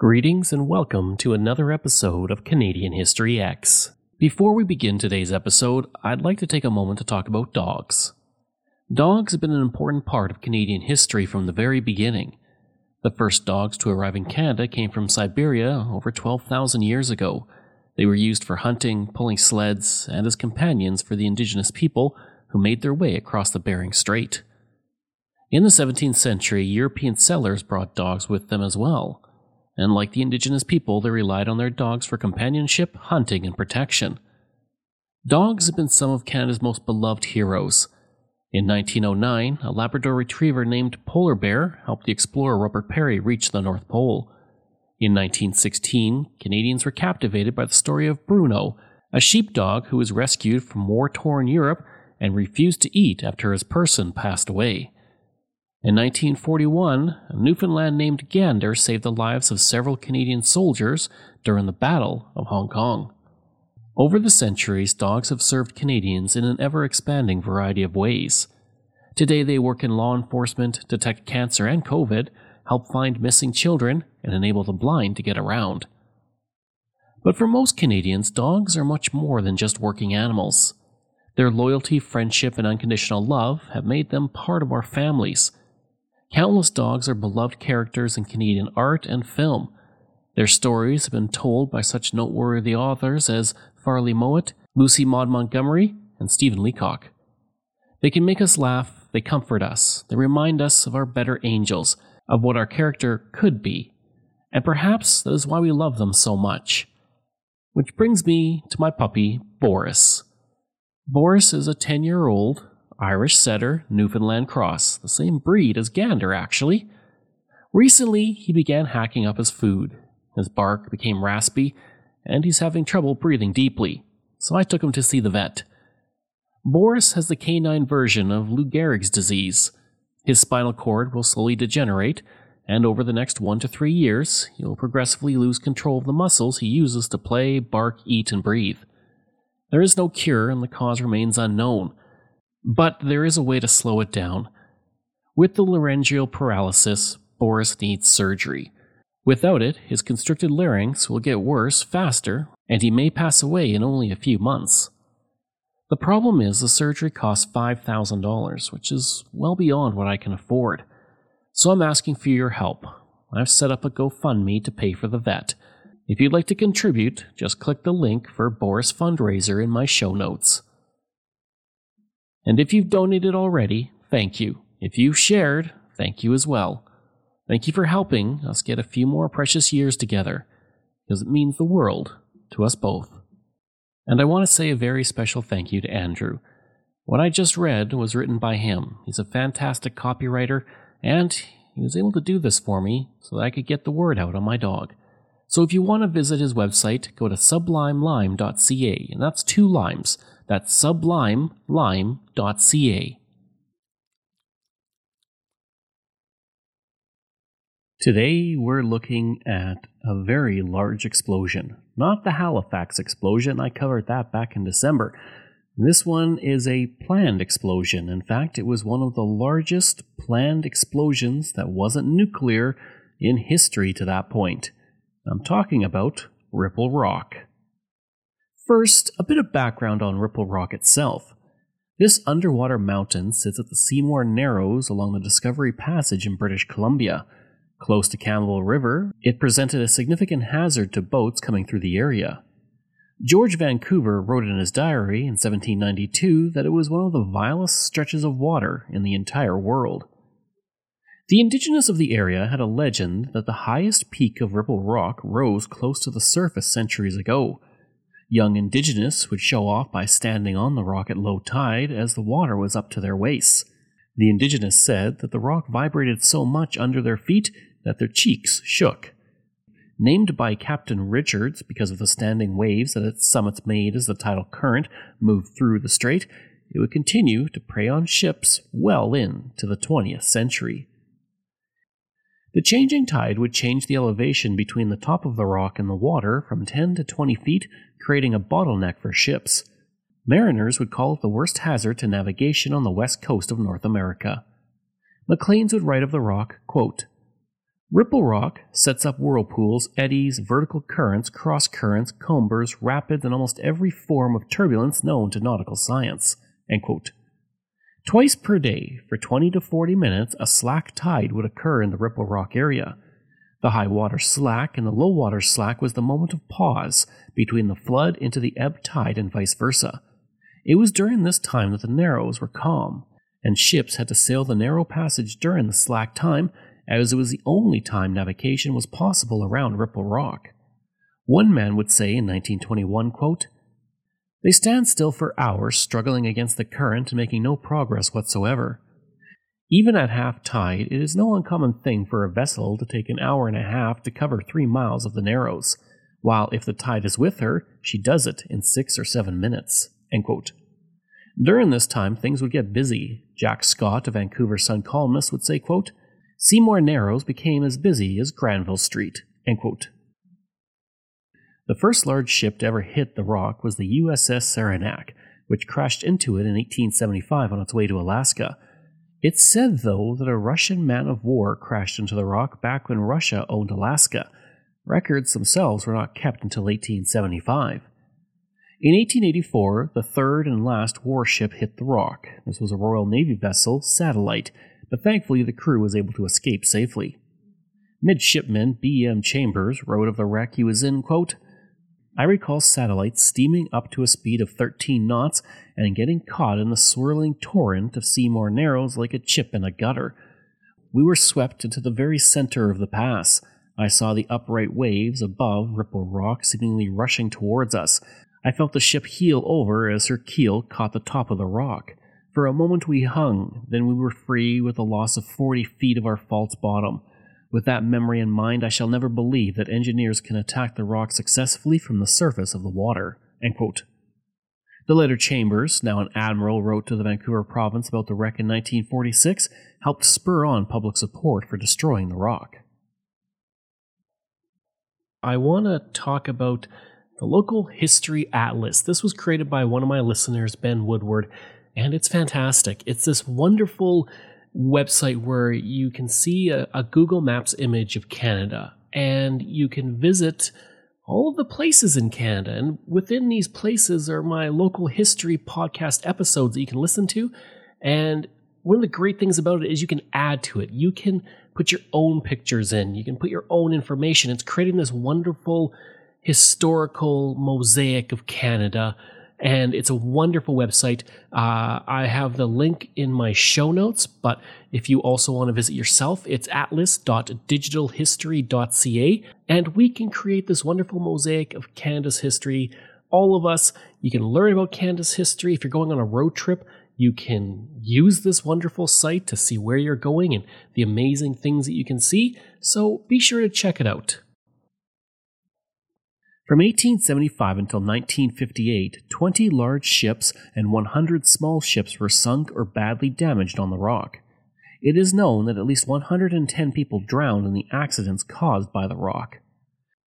Greetings and welcome to another episode of Canadian History X. Before we begin today's episode, I'd like to take a moment to talk about dogs. Dogs have been an important part of Canadian history from the very beginning. The first dogs to arrive in Canada came from Siberia over 12,000 years ago. They were used for hunting, pulling sleds, and as companions for the indigenous people who made their way across the Bering Strait. In the 17th century, European settlers brought dogs with them as well. And like the indigenous people, they relied on their dogs for companionship, hunting, and protection. Dogs have been some of Canada's most beloved heroes. In 1909, a Labrador retriever named Polar Bear helped the explorer Robert Peary reach the North Pole. In 1916, Canadians were captivated by the story of Bruno, a sheepdog who was rescued from war-torn Europe and refused to eat after his person passed away. In 1941, a Newfoundland named Gander saved the lives of several Canadian soldiers during the Battle of Hong Kong. Over the centuries, dogs have served Canadians in an ever-expanding variety of ways. Today they work in law enforcement, detect cancer and COVID, help find missing children, and enable the blind to get around. But for most Canadians, dogs are much more than just working animals. Their loyalty, friendship, and unconditional love have made them part of our families. Countless dogs are beloved characters in Canadian art and film. Their stories have been told by such noteworthy authors as Farley Mowat, Lucy Maud Montgomery, and Stephen Leacock. They can make us laugh, they comfort us, they remind us of our better angels, of what our character could be, and perhaps that is why we love them so much. Which brings me to my puppy, Boris. Boris is a 10-year-old Irish setter, Newfoundland cross, the same breed as Gander, actually. Recently, he began hacking up his food. His bark became raspy, and he's having trouble breathing deeply, so I took him to see the vet. Boris has the canine version of Lou Gehrig's disease. His spinal cord will slowly degenerate, and over the next 1 to 3 years, he'll progressively lose control of the muscles he uses to play, bark, eat, and breathe. There is no cure, and the cause remains unknown. But there is a way to slow it down. With the laryngeal paralysis, Boris needs surgery. Without it, his constricted larynx will get worse faster, and he may pass away in only a few months. The problem is the surgery costs $5,000, which is well beyond what I can afford. So I'm asking for your help. I've set up a GoFundMe to pay for the vet. If you'd like to contribute, just click the link for Boris fundraiser in my show notes. And if you've donated already, thank you. If you've shared, thank you as well. Thank you for helping us get a few more precious years together, because it means the world to us both. And I want to say a very special thank you to Andrew. What I just read was written by him. He's a fantastic copywriter, and he was able to do this for me so that I could get the word out on my dog. So if you want to visit his website, go to sublimelime.ca, and that's 2 limes. That's sublimelime.ca. Today we're looking at a very large explosion. Not the Halifax explosion, I covered that back in December. This one is a planned explosion. In fact, it was one of the largest planned explosions that wasn't nuclear in history to that point. I'm talking about Ripple Rock. First, a bit of background on Ripple Rock itself. This underwater mountain sits at the Seymour Narrows along the Discovery Passage in British Columbia. Close to Campbell River, it presented a significant hazard to boats coming through the area. George Vancouver wrote in his diary in 1792 that it was one of the vilest stretches of water in the entire world. The indigenous of the area had a legend that the highest peak of Ripple Rock rose close to the surface centuries ago. Young Indigenous would show off by standing on the rock at low tide as the water was up to their waists. The Indigenous said that the rock vibrated so much under their feet that their cheeks shook. Named by Captain Richards because of the standing waves that its summits made as the tidal current moved through the strait, it would continue to prey on ships well into the 20th century. The changing tide would change the elevation between the top of the rock and the water from 10 to 20 feet, creating a bottleneck for ships. Mariners would call it the worst hazard to navigation on the west coast of North America. Maclean's would write of the rock, quote, "Ripple Rock sets up whirlpools, eddies, vertical currents, cross currents, combers, rapids, and almost every form of turbulence known to nautical science." End quote. Twice per day, for 20 to 40 minutes, a slack tide would occur in the Ripple Rock area. The high water slack and the low water slack was the moment of pause between the flood into the ebb tide and vice versa. It was during this time that the Narrows were calm, and ships had to sail the narrow passage during the slack time, as it was the only time navigation was possible around Ripple Rock. One man would say in 1921, quote, "They stand still for hours, struggling against the current and making no progress whatsoever. Even at half tide, it is no uncommon thing for a vessel to take an hour and a half to cover 3 miles of the Narrows, while if the tide is with her, she does it in 6 or 7 minutes." End quote. During this time, things would get busy. Jack Scott, a Vancouver Sun columnist, would say, quote, "Seymour Narrows became as busy as Granville Street." End quote. The first large ship to ever hit the rock was the USS Saranac, which crashed into it in 1875 on its way to Alaska. It's said, though, that a Russian man-of-war crashed into the rock back when Russia owned Alaska. Records themselves were not kept until 1875. In 1884, the third and last warship hit the rock. This was a Royal Navy vessel, Satellite, but thankfully the crew was able to escape safely. Midshipman B.M. Chambers wrote of the wreck he was in, quote, "I recall Satellite steaming up to a speed of 13 knots and getting caught in the swirling torrent of Seymour Narrows like a chip in a gutter. We were swept into the very center of the pass. I saw the upright waves above Ripple Rock seemingly rushing towards us. I felt the ship heel over as her keel caught the top of the rock. For a moment we hung, then we were free with the loss of 40 feet of our false bottom. With that memory in mind, I shall never believe that engineers can attack the rock successfully from the surface of the water." End quote. The later Chambers, now an admiral, wrote to the Vancouver Province about the wreck in 1946, helped spur on public support for destroying the rock. I want to talk about the local history atlas. This was created by one of my listeners, Ben Woodward, and it's fantastic. It's this wonderful website where you can see a Google Maps image of Canada, and you can visit all of the places in Canada, and within these places are my local history podcast episodes that you can listen to. And one of the great things about it is you can add to it. You can put your own pictures in, you can put your own information. It's creating this wonderful historical mosaic of Canada. And it's a wonderful website. I have the link in my show notes, but if you also want to visit yourself, it's atlas.digitalhistory.ca. And we can create this wonderful mosaic of Canada's history. All of us, you can learn about Canada's history. If you're going on a road trip, you can use this wonderful site to see where you're going and the amazing things that you can see. So be sure to check it out. From 1875 until 1958, 20 large ships and 100 small ships were sunk or badly damaged on the rock. It is known that at least 110 people drowned in the accidents caused by the rock.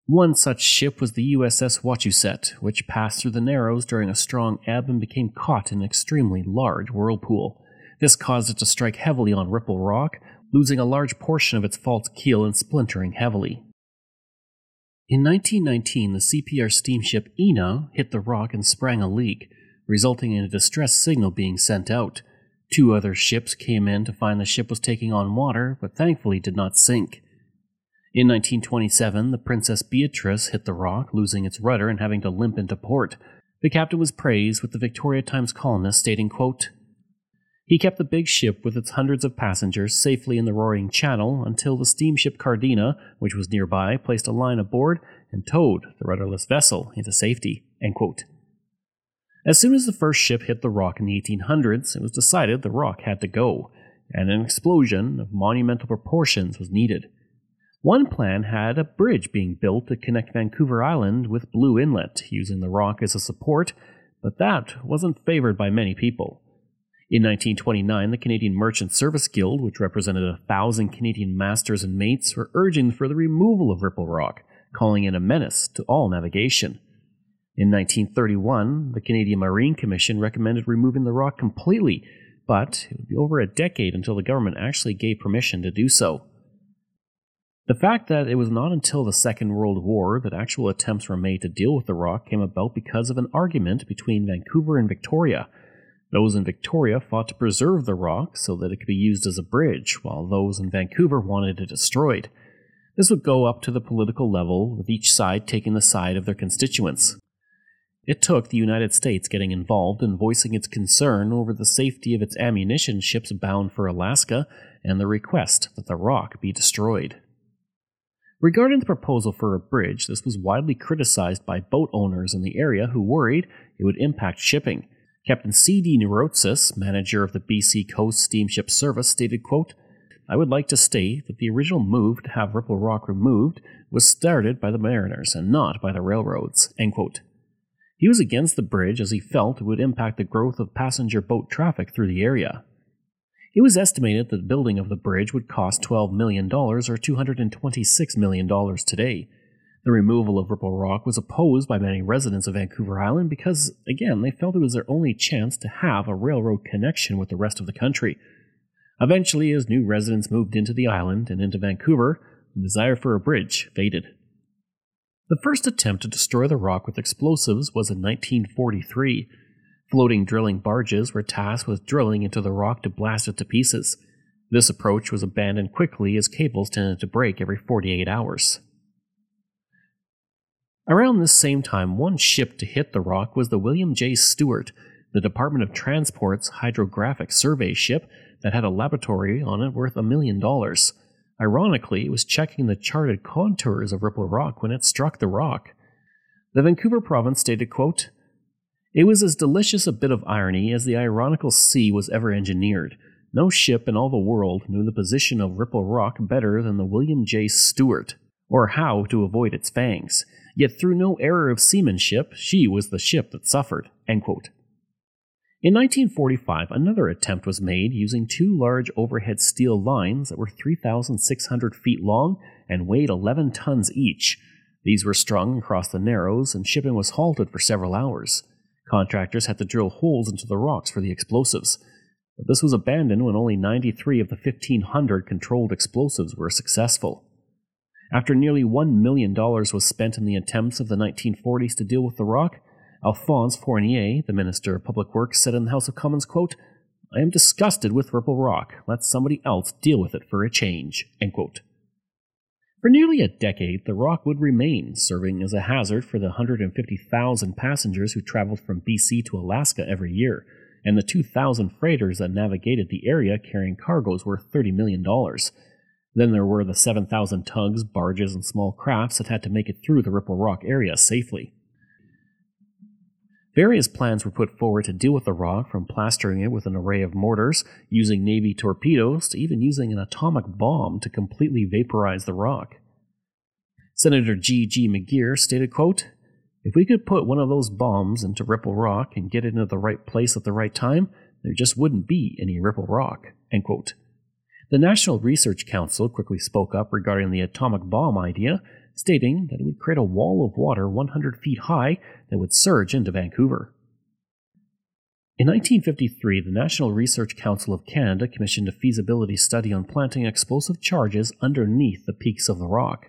One such ship was the USS Wachusett, which passed through the Narrows during a strong ebb and became caught in an extremely large whirlpool. This caused it to strike heavily on Ripple Rock, losing a large portion of its false keel and splintering heavily. In 1919, the CPR steamship Ina hit the rock and sprang a leak, resulting in a distress signal being sent out. Two other ships came in to find the ship was taking on water, but thankfully did not sink. In 1927, the Princess Beatrice hit the rock, losing its rudder and having to limp into port. The captain was praised, with the Victoria Times Colonist stating, quote, "He kept the big ship with its hundreds of passengers safely in the roaring channel until the steamship Cardina, which was nearby, placed a line aboard and towed the rudderless vessel into safety." End quote. As soon as the first ship hit the rock in the 1800s, it was decided the rock had to go, and an explosion of monumental proportions was needed. One plan had a bridge being built to connect Vancouver Island with Blue Inlet, using the rock as a support, but that wasn't favored by many people. In 1929, the Canadian Merchant Service Guild, which represented 1,000 Canadian masters and mates, were urging for the removal of Ripple Rock, calling it a menace to all navigation. In 1931, the Canadian Marine Commission recommended removing the rock completely, but it would be over a decade until the government actually gave permission to do so. The fact that it was not until the Second World War that actual attempts were made to deal with the rock came about because of an argument between Vancouver and Victoria. Those in Victoria fought to preserve the rock so that it could be used as a bridge, while those in Vancouver wanted it destroyed. This would go up to the political level, with each side taking the side of their constituents. It took the United States getting involved and voicing its concern over the safety of its ammunition ships bound for Alaska and the request that the rock be destroyed. Regarding the proposal for a bridge, this was widely criticized by boat owners in the area who worried it would impact shipping. Captain C.D. Nerotsis, manager of the BC Coast Steamship Service, stated, quote, "I would like to state that the original move to have Ripple Rock removed was started by the mariners and not by the railroads." End quote. He was against the bridge as he felt it would impact the growth of passenger boat traffic through the area. It was estimated that the building of the bridge would cost $12 million, or $226 million today. The removal of Ripple Rock was opposed by many residents of Vancouver Island because, again, they felt it was their only chance to have a railroad connection with the rest of the country. Eventually, as new residents moved into the island and into Vancouver, the desire for a bridge faded. The first attempt to destroy the rock with explosives was in 1943. Floating drilling barges were tasked with drilling into the rock to blast it to pieces. This approach was abandoned quickly as cables tended to break every 48 hours. Around this same time, one ship to hit the rock was the William J. Stewart, the Department of Transport's hydrographic survey ship that had a laboratory on it worth $1 million. Ironically, it was checking the charted contours of Ripple Rock when it struck the rock. The Vancouver Province stated, quote, "It was as delicious a bit of irony as the ironical sea was ever engineered. No ship in all the world knew the position of Ripple Rock better than the William J. Stewart, or how to avoid its fangs. Yet through no error of seamanship, she was the ship that suffered." End quote. In 1945, another attempt was made using two large overhead steel lines that were 3,600 feet long and weighed 11 tons each. These were strung across the Narrows, and shipping was halted for several hours. Contractors had to drill holes into the rocks for the explosives, but this was abandoned when only 93 of the 1,500 controlled explosives were successful. After nearly $1 million was spent in the attempts of the 1940s to deal with the rock, Alphonse Fournier, the Minister of Public Works, said in the House of Commons, quote, "I am disgusted with Ripple Rock. Let somebody else deal with it for a change." End quote. For nearly a decade, the rock would remain, serving as a hazard for the 150,000 passengers who traveled from BC to Alaska every year, and the 2,000 freighters that navigated the area carrying cargoes worth $30 million. Then there were the 7,000 tugs, barges, and small crafts that had to make it through the Ripple Rock area safely. Various plans were put forward to deal with the rock, from plastering it with an array of mortars, using Navy torpedoes, to even using an atomic bomb to completely vaporize the rock. Senator G.G. McGeer stated, quote, "If we could put one of those bombs into Ripple Rock and get it into the right place at the right time, there just wouldn't be any Ripple Rock." End quote. The National Research Council quickly spoke up regarding the atomic bomb idea, stating that it would create a wall of water 100 feet high that would surge into Vancouver. In 1953, the National Research Council of Canada commissioned a feasibility study on planting explosive charges underneath the peaks of the rock.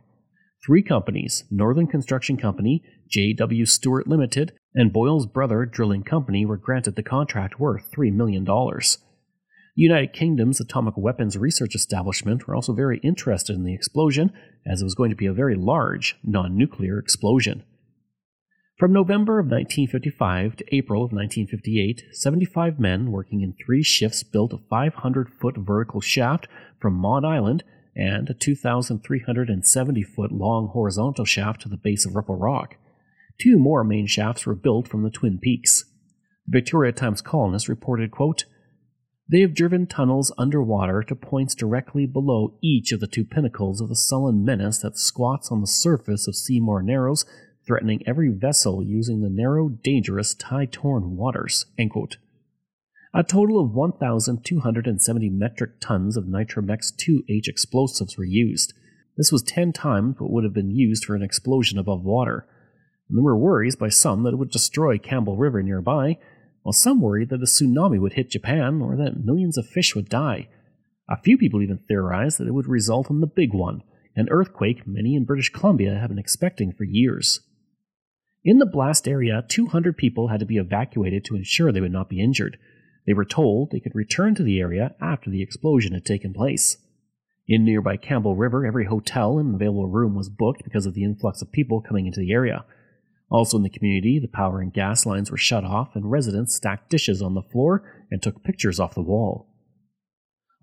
Three companies, Northern Construction Company, J.W. Stewart Limited, and Boyle's Brother Drilling Company, were granted the contract worth $3 million. The United Kingdom's Atomic Weapons Research Establishment were also very interested in the explosion, as it was going to be a very large, non-nuclear explosion. From November of 1955 to April of 1958, 75 men working in three shifts built a 500-foot vertical shaft from Maud Island and a 2,370-foot long horizontal shaft to the base of Ripple Rock. Two more main shafts were built from the Twin Peaks. The Victoria Times Colonist reported, quote, "They have driven tunnels underwater to points directly below each of the two pinnacles of the sullen menace that squats on the surface of Seymour Narrows, threatening every vessel using the narrow, dangerous, tide-torn waters." End quote. A total of 1,270 metric tons of Nitromex-2H explosives were used. This was 10 times what would have been used for an explosion above water. And there were worries by some that it would destroy Campbell River nearby, while some worried that a tsunami would hit Japan or that millions of fish would die. A few people even theorized that it would result in the big one, an earthquake many in British Columbia have been expecting for years. In the blast area, 200 people had to be evacuated to ensure they would not be injured. They were told they could return to the area after the explosion had taken place. In nearby Campbell River, every hotel and available room was booked because of the influx of people coming into the area. Also in the community, the power and gas lines were shut off and residents stacked dishes on the floor and took pictures off the wall.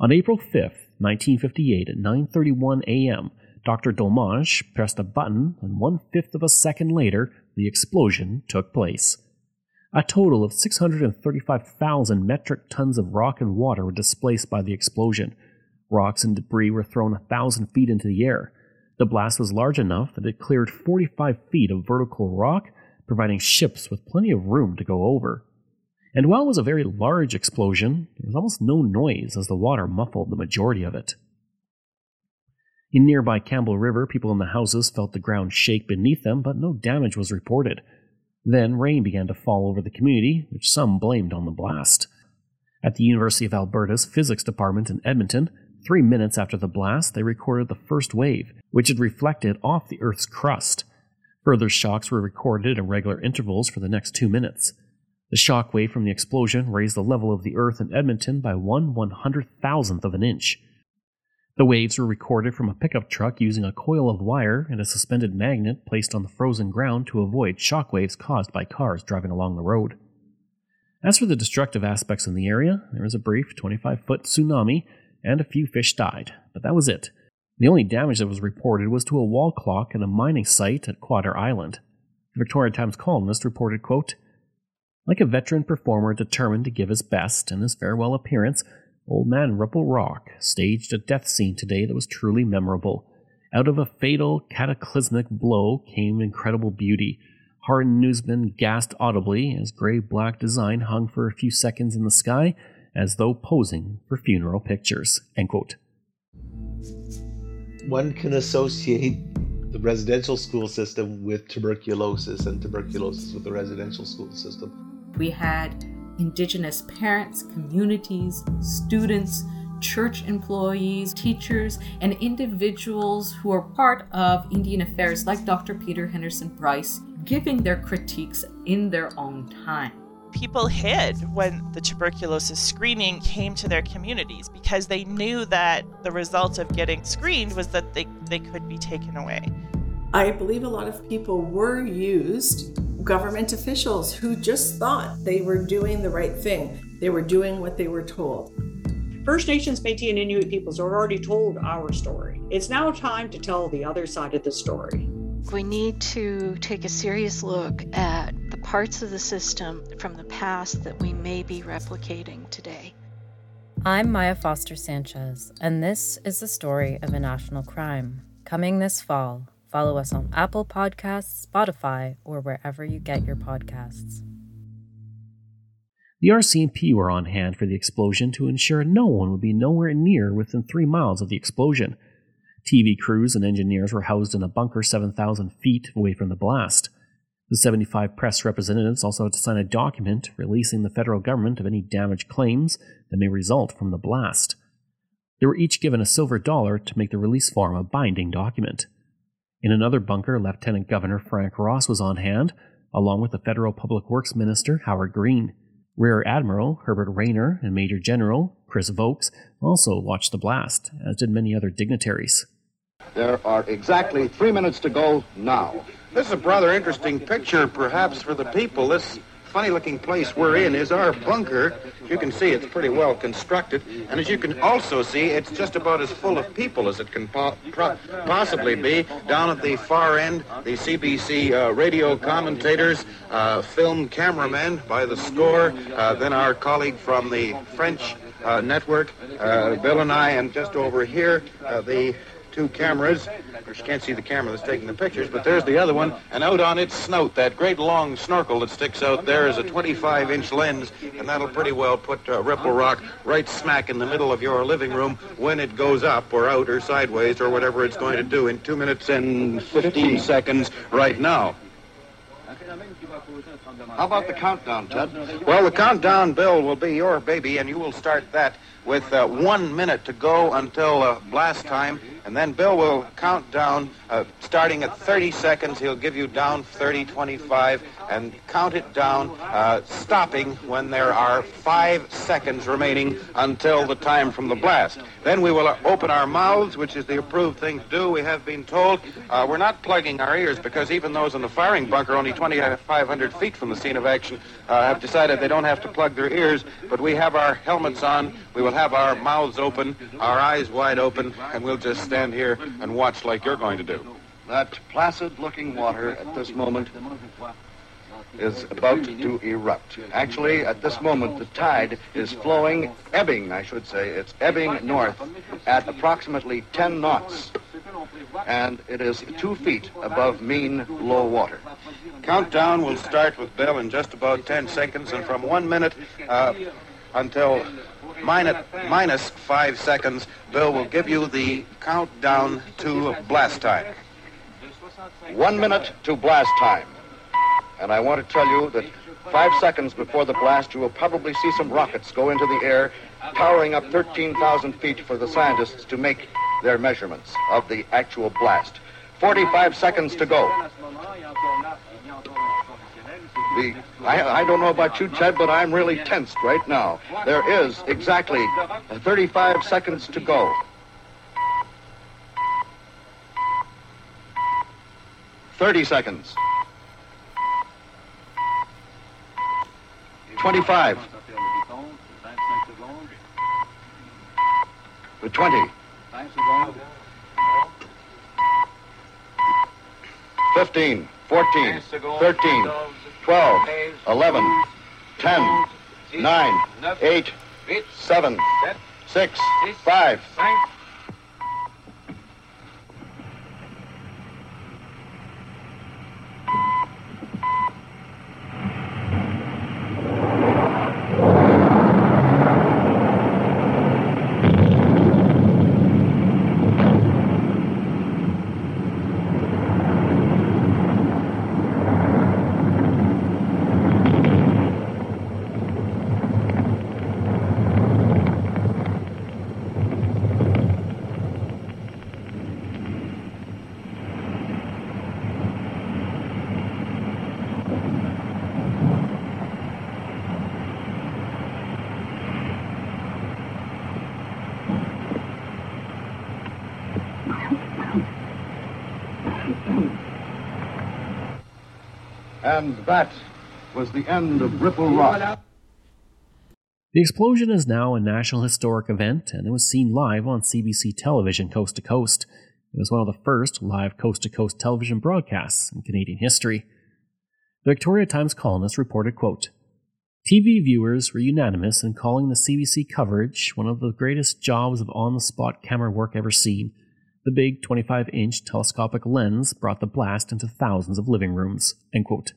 On April 5, 1958, at 9:31 a.m., Dr. Dolmache pressed a button and 1/5 of a second later, the explosion took place. A total of 635,000 metric tons of rock and water were displaced by the explosion. Rocks and debris were thrown 1,000 feet into the air. The blast was large enough that it cleared 45 feet of vertical rock, providing ships with plenty of room to go over. And while it was a very large explosion, there was almost no noise as the water muffled the majority of it. In nearby Campbell River, people in the houses felt the ground shake beneath them, but no damage was reported. Then rain began to fall over the community, which some blamed on the blast. At the University of Alberta's physics department in Edmonton, 3 minutes after the blast, they recorded the first wave, which had reflected off the Earth's crust. Further shocks were recorded at regular intervals for the next 2 minutes. The shock wave from the explosion raised the level of the Earth in Edmonton by 1/100,000th of an inch. The waves were recorded from a pickup truck using a coil of wire and a suspended magnet placed on the frozen ground to avoid shockwaves caused by cars driving along the road. As for the destructive aspects in the area, there was a brief 25-foot tsunami and a few fish died, but that was it. The only damage that was reported was to a wall clock and a mining site at Quadder Island. The Victoria Times Colonist reported, quote, "Like a veteran performer determined to give his best in his farewell appearance, Old Man Ripple Rock staged a death scene today that was truly memorable. Out of a fatal, cataclysmic blow came incredible beauty. Hardened newsmen gasped audibly as gray-black design hung for a few seconds in the sky, as though posing for funeral pictures." End quote. One can associate the residential school system with tuberculosis and tuberculosis with the residential school system. We had Indigenous parents, communities, students, church employees, teachers, and individuals who are part of Indian affairs like Dr. Peter Henderson Price, giving their critiques in their own time. People hid when the tuberculosis screening came to their communities because they knew that the result of getting screened was that they could be taken away. I believe a lot of people were used government officials who just thought they were doing the right thing. They were doing what they were told. First Nations, Métis, and Inuit peoples are already told our story. It's now time to tell the other side of the story. We need to take a serious look at the parts of the system from the past that we may be replicating today. I'm Maya Foster Sanchez, and this is the story of a national crime. Coming this fall. Follow us on Apple Podcasts, Spotify, or wherever you get your podcasts. The RCMP were on hand for the explosion to ensure no one would be nowhere near within 3 miles of the explosion. TV crews and engineers were housed in a bunker 7,000 feet away from the blast. The 75 press representatives also had to sign a document releasing the federal government of any damage claims that may result from the blast. They were each given a silver dollar to make the release form a binding document. In another bunker, Lieutenant Governor Frank Ross was on hand, along with the Federal Public Works Minister Howard Green. Rear Admiral Herbert Raynor and Major General Chris Vokes also watched the blast, as did many other dignitaries. There are exactly 3 minutes to go now. This is a rather interesting picture, perhaps, for the people. This funny-looking place we're in is our bunker. As you can see, it's pretty well constructed. And as you can also see, it's just about as full of people as it can possibly be. Down at the far end, the CBC radio commentators, film cameramen by the score, then our colleague from the French network, Bill and I, and just over here, the two cameras. Of course, you can't see the camera that's taking the pictures, but there's the other one, and out on its snout, that great long snorkel that sticks out there is a 25-inch lens, and that'll pretty well put Ripple Rock right smack in the middle of your living room when it goes up or out or sideways or whatever it's going to do in 2 minutes and 15 seconds right now. How about the countdown, Ted? Well, the countdown, Bill, will be your baby, and you will start that with 1 minute to go until blast time. And then Bill will count down, starting at 30 seconds. He'll give you down 30, 25, and count it down, stopping when there are 5 seconds remaining until the time from the blast. Then we will open our mouths, which is the approved thing to do. We have been told we're not plugging our ears because even those in the firing bunker only 2,500 feet from the scene of action have decided they don't have to plug their ears, but we have our helmets on. We will have our mouths open, our eyes wide open, and we'll just stand here and watch like you're going to do. That placid-looking water at this moment is about to erupt. Actually, at this moment, the tide is flowing, ebbing, I should say. It's ebbing north at approximately 10 knots, and it is 2 feet above mean low water. Countdown will start with Bill in just about 10 seconds, and from 1 minute until minus 5 seconds, Bill will give you the countdown to blast time. 1 minute to blast time. And I want to tell you that 5 seconds before the blast, you will probably see some rockets go into the air, towering up 13,000 feet for the scientists to make their measurements of the actual blast. 45 seconds to go. I don't know about you, Ted, but I'm really tensed right now. There is exactly 35 seconds to go. Thirty seconds. 25. 20. 15. 14. 13. 12, 11, 10, 9, 8, 7, 6, 5. And that was the end of Ripple Rock. The explosion is now a National Historic Event, and it was seen live on CBC television coast to coast. It was one of the first live coast to coast television broadcasts in Canadian history. The Victoria Times Colonist reported, quote, TV viewers were unanimous in calling the CBC coverage one of the greatest jobs of on-the-spot camera work ever seen. The big 25-inch telescopic lens brought the blast into thousands of living rooms. End quote.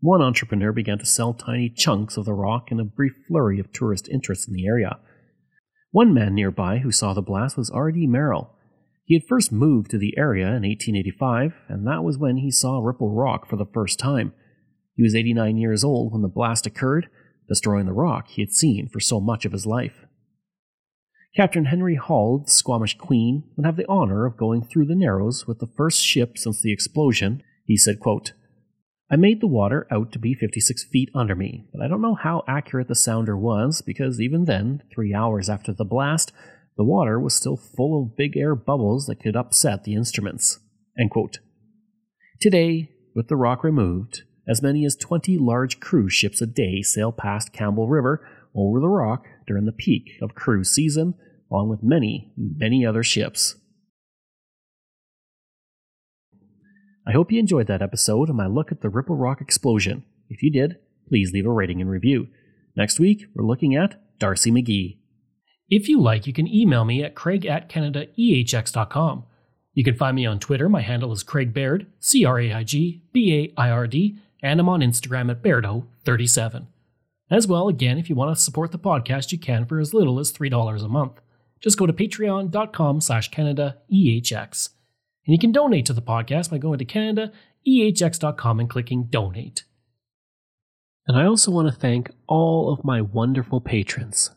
One entrepreneur began to sell tiny chunks of the rock in a brief flurry of tourist interest in the area. One man nearby who saw the blast was R.D. Merrill. He had first moved to the area in 1885, and that was when he saw Ripple Rock for the first time. He was 89 years old when the blast occurred, destroying the rock he had seen for so much of his life. Captain Henry Hall, the Squamish Queen, would have the honor of going through the Narrows with the first ship since the explosion. He said, quote, I made the water out to be 56 feet under me, but I don't know how accurate the sounder was, because even then, 3 hours after the blast, the water was still full of big air bubbles that could upset the instruments. End quote. Today, with the rock removed, As many as 20 large cruise ships a day sail past Campbell River over the rock during the peak of cruise season, along with many, many other ships. I hope you enjoyed that episode and my look at the Ripple Rock explosion. If you did, please leave a rating and review. Next week, we're looking at Darcy McGee. If you like, you can email me at craig@canadaehx.com. You can find me on Twitter. My handle is Craig Baird, CraigBaird, and I'm on Instagram at Bairdo37. As well, again, if you want to support the podcast, you can for as little as $3 a month. Just go to patreon.com/CanadaEHX. And you can donate to the podcast by going to CanadaEHX.com and clicking Donate. And I also want to thank all of my wonderful patrons.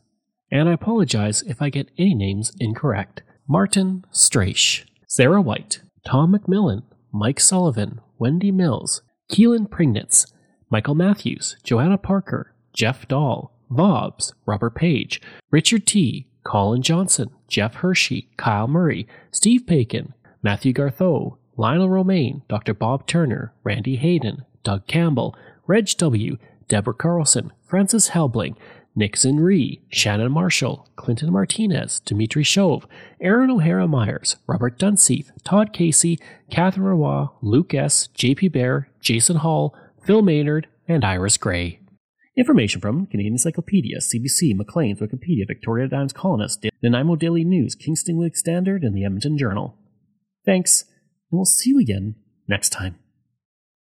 And I apologize if I get any names incorrect. Martin Straish, Sarah White, Tom McMillan, Mike Sullivan, Wendy Mills, Keelan Prignitz, Michael Matthews, Joanna Parker, Jeff Dahl, Vobs, Robert Page, Richard T., Colin Johnson, Jeff Hershey, Kyle Murray, Steve Pakin, Matthew Gartho, Lionel Romaine, Dr. Bob Turner, Randy Hayden, Doug Campbell, Reg W., Deborah Carlson, Francis Helbling, Nixon Ree, Shannon Marshall, Clinton Martinez, Dimitri Chauve, Aaron O'Hara Myers, Robert Dunseith, Todd Casey, Catherine Roy, Luke S., JP Bear, Jason Hall, Phil Maynard, and Iris Gray. Information from Canadian Encyclopedia, CBC, Maclean's, Wikipedia, Victoria Times Colonist, the Nanaimo Daily News, Kingston League Standard, and the Edmonton Journal. Thanks, and we'll see you again next time.